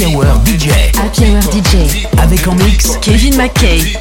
Happy Hour DJ. Avec en mix Kevin McKay.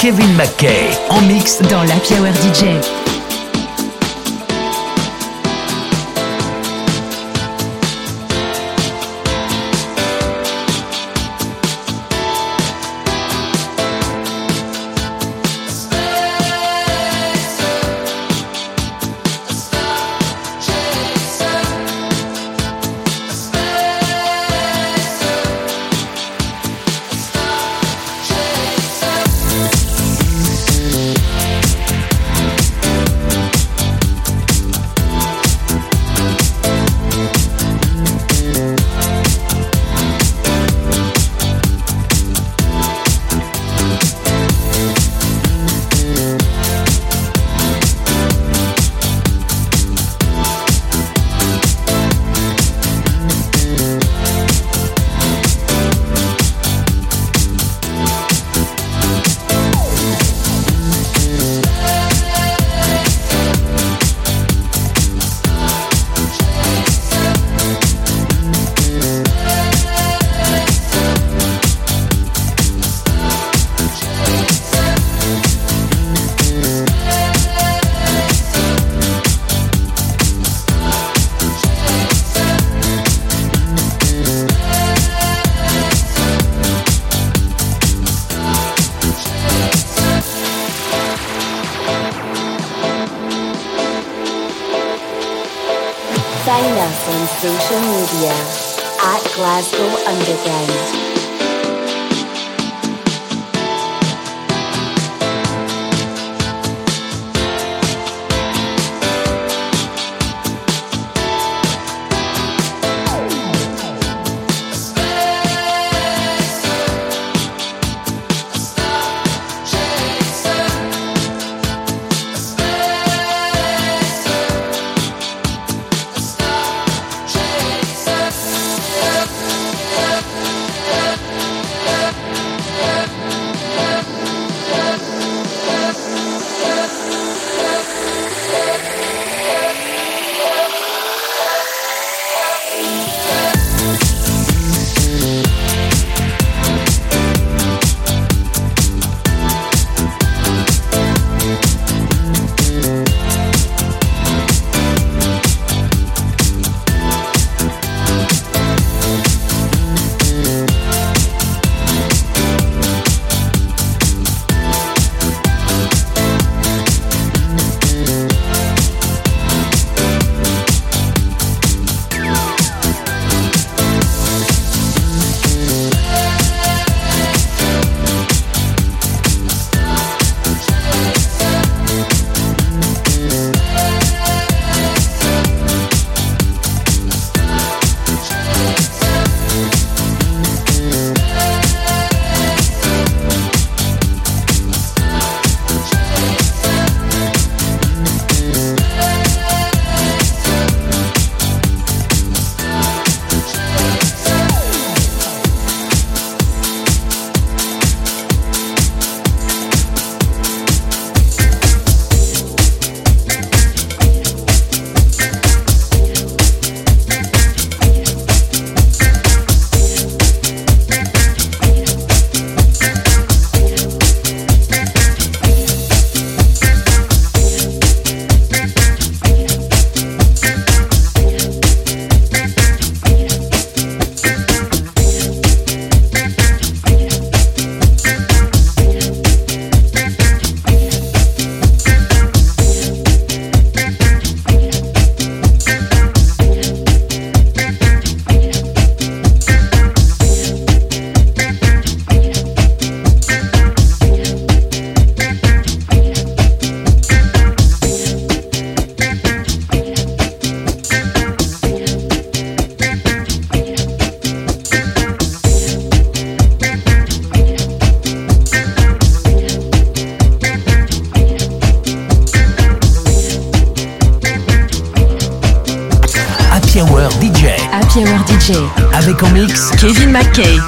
Kevin McKay en mix dans l'Happy Hour DJ. Find us on social media at Glasgow Underground. Happy Hour DJ avec en mix Kevin McKay.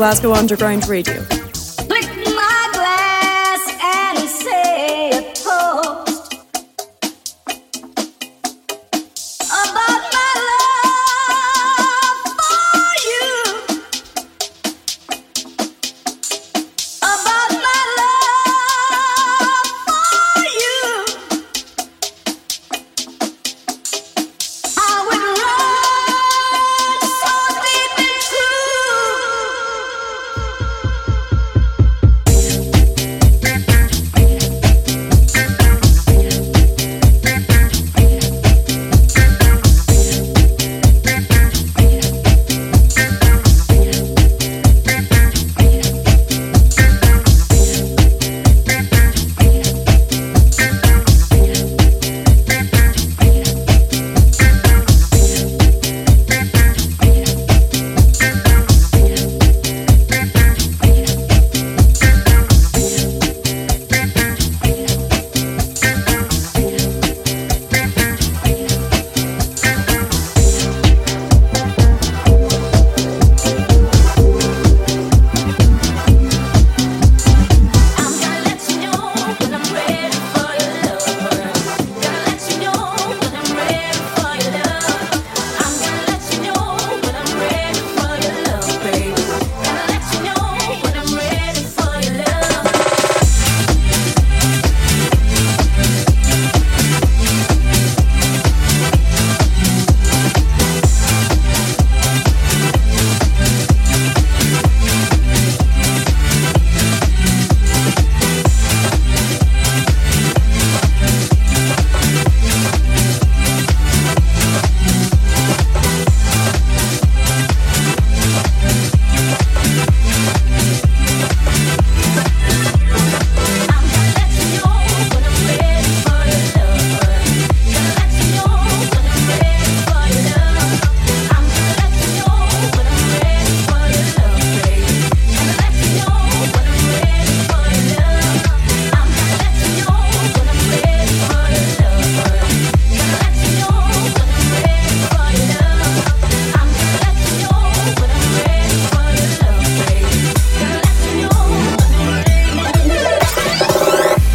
Glasgow Underground Radio.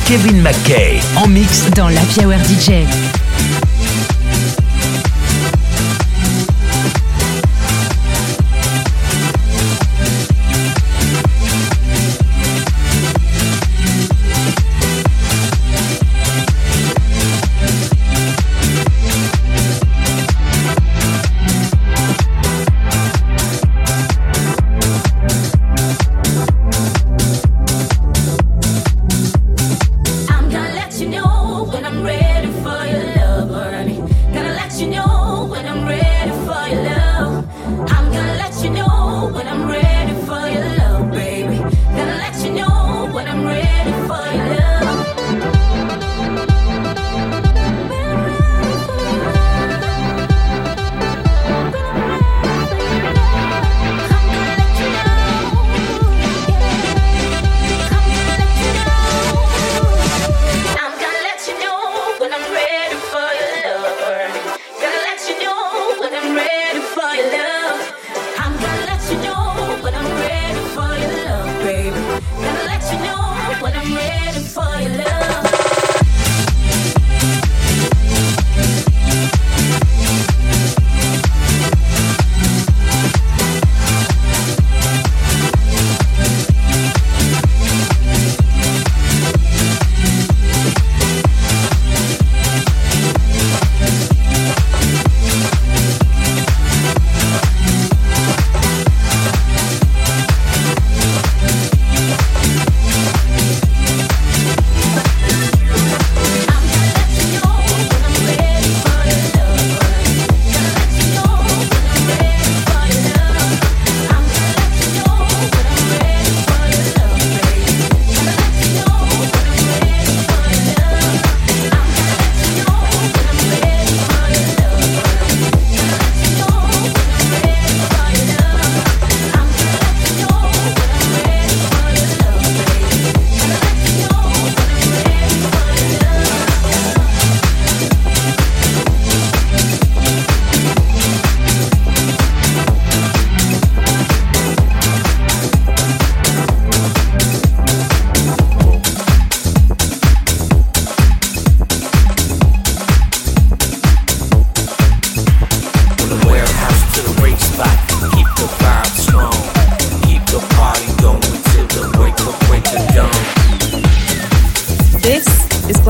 Kevin McKay en mix dans la Happy Hour DJ. I'm ready for your love.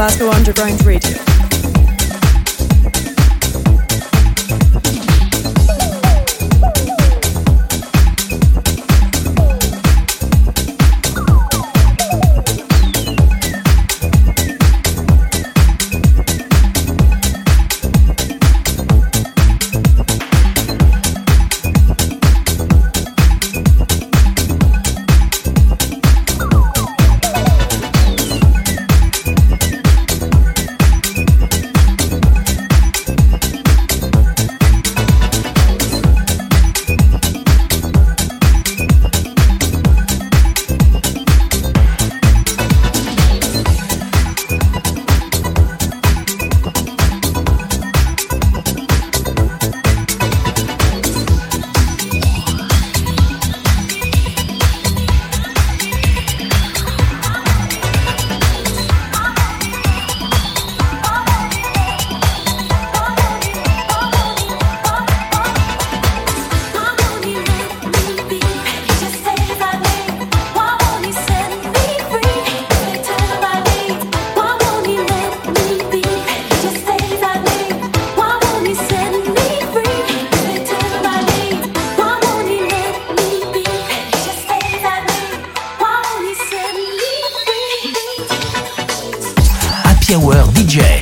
Glasgow Underground Radio.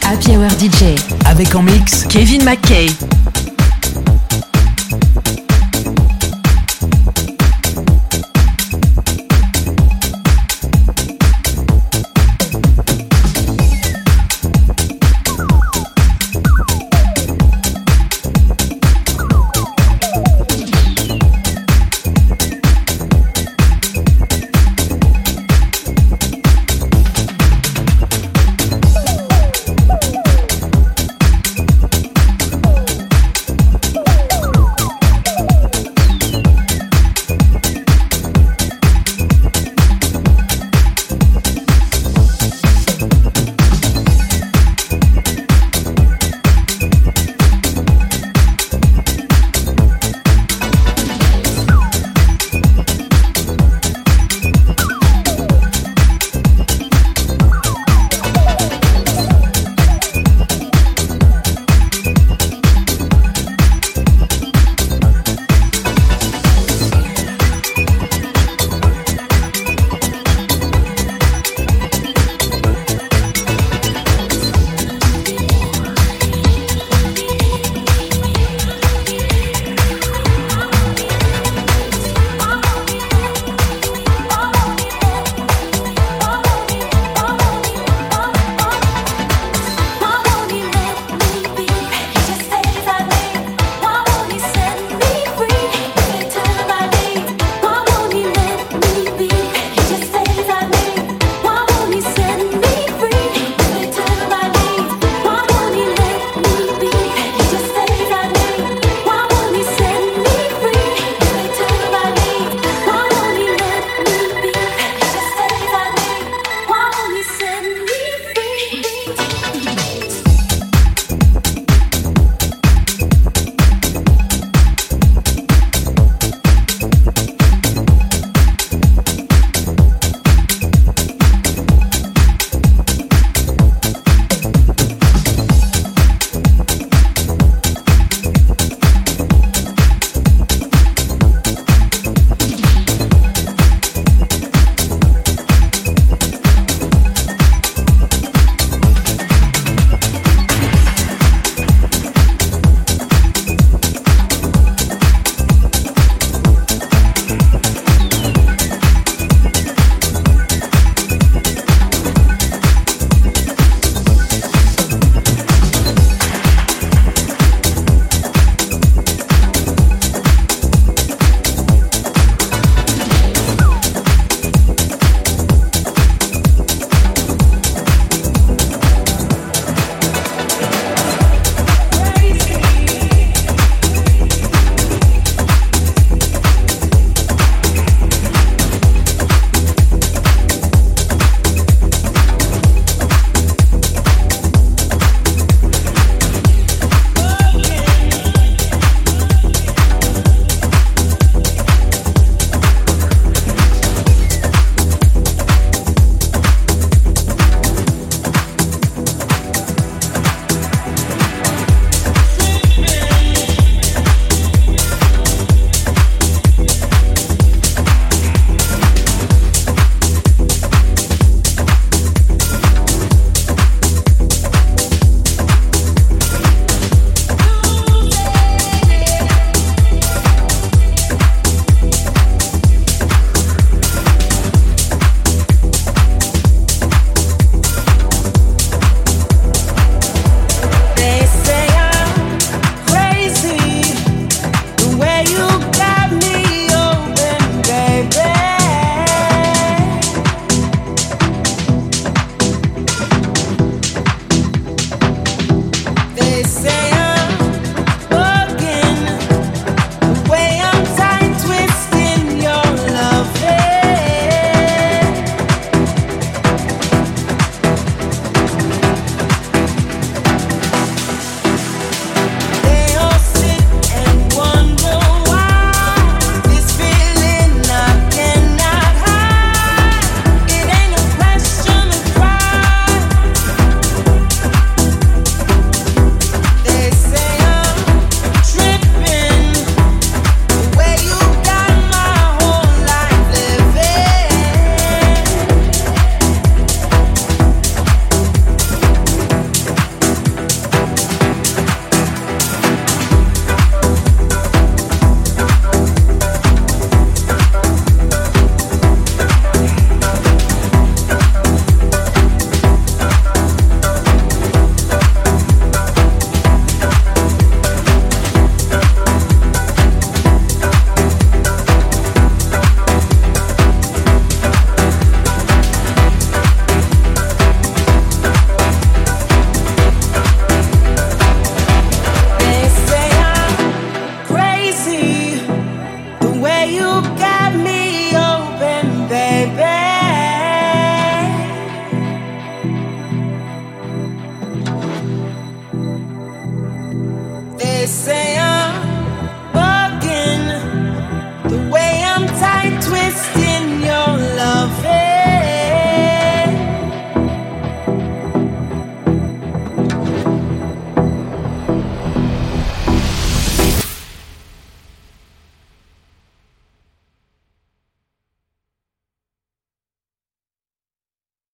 Happy Hour DJ avec en mix Kevin McKay.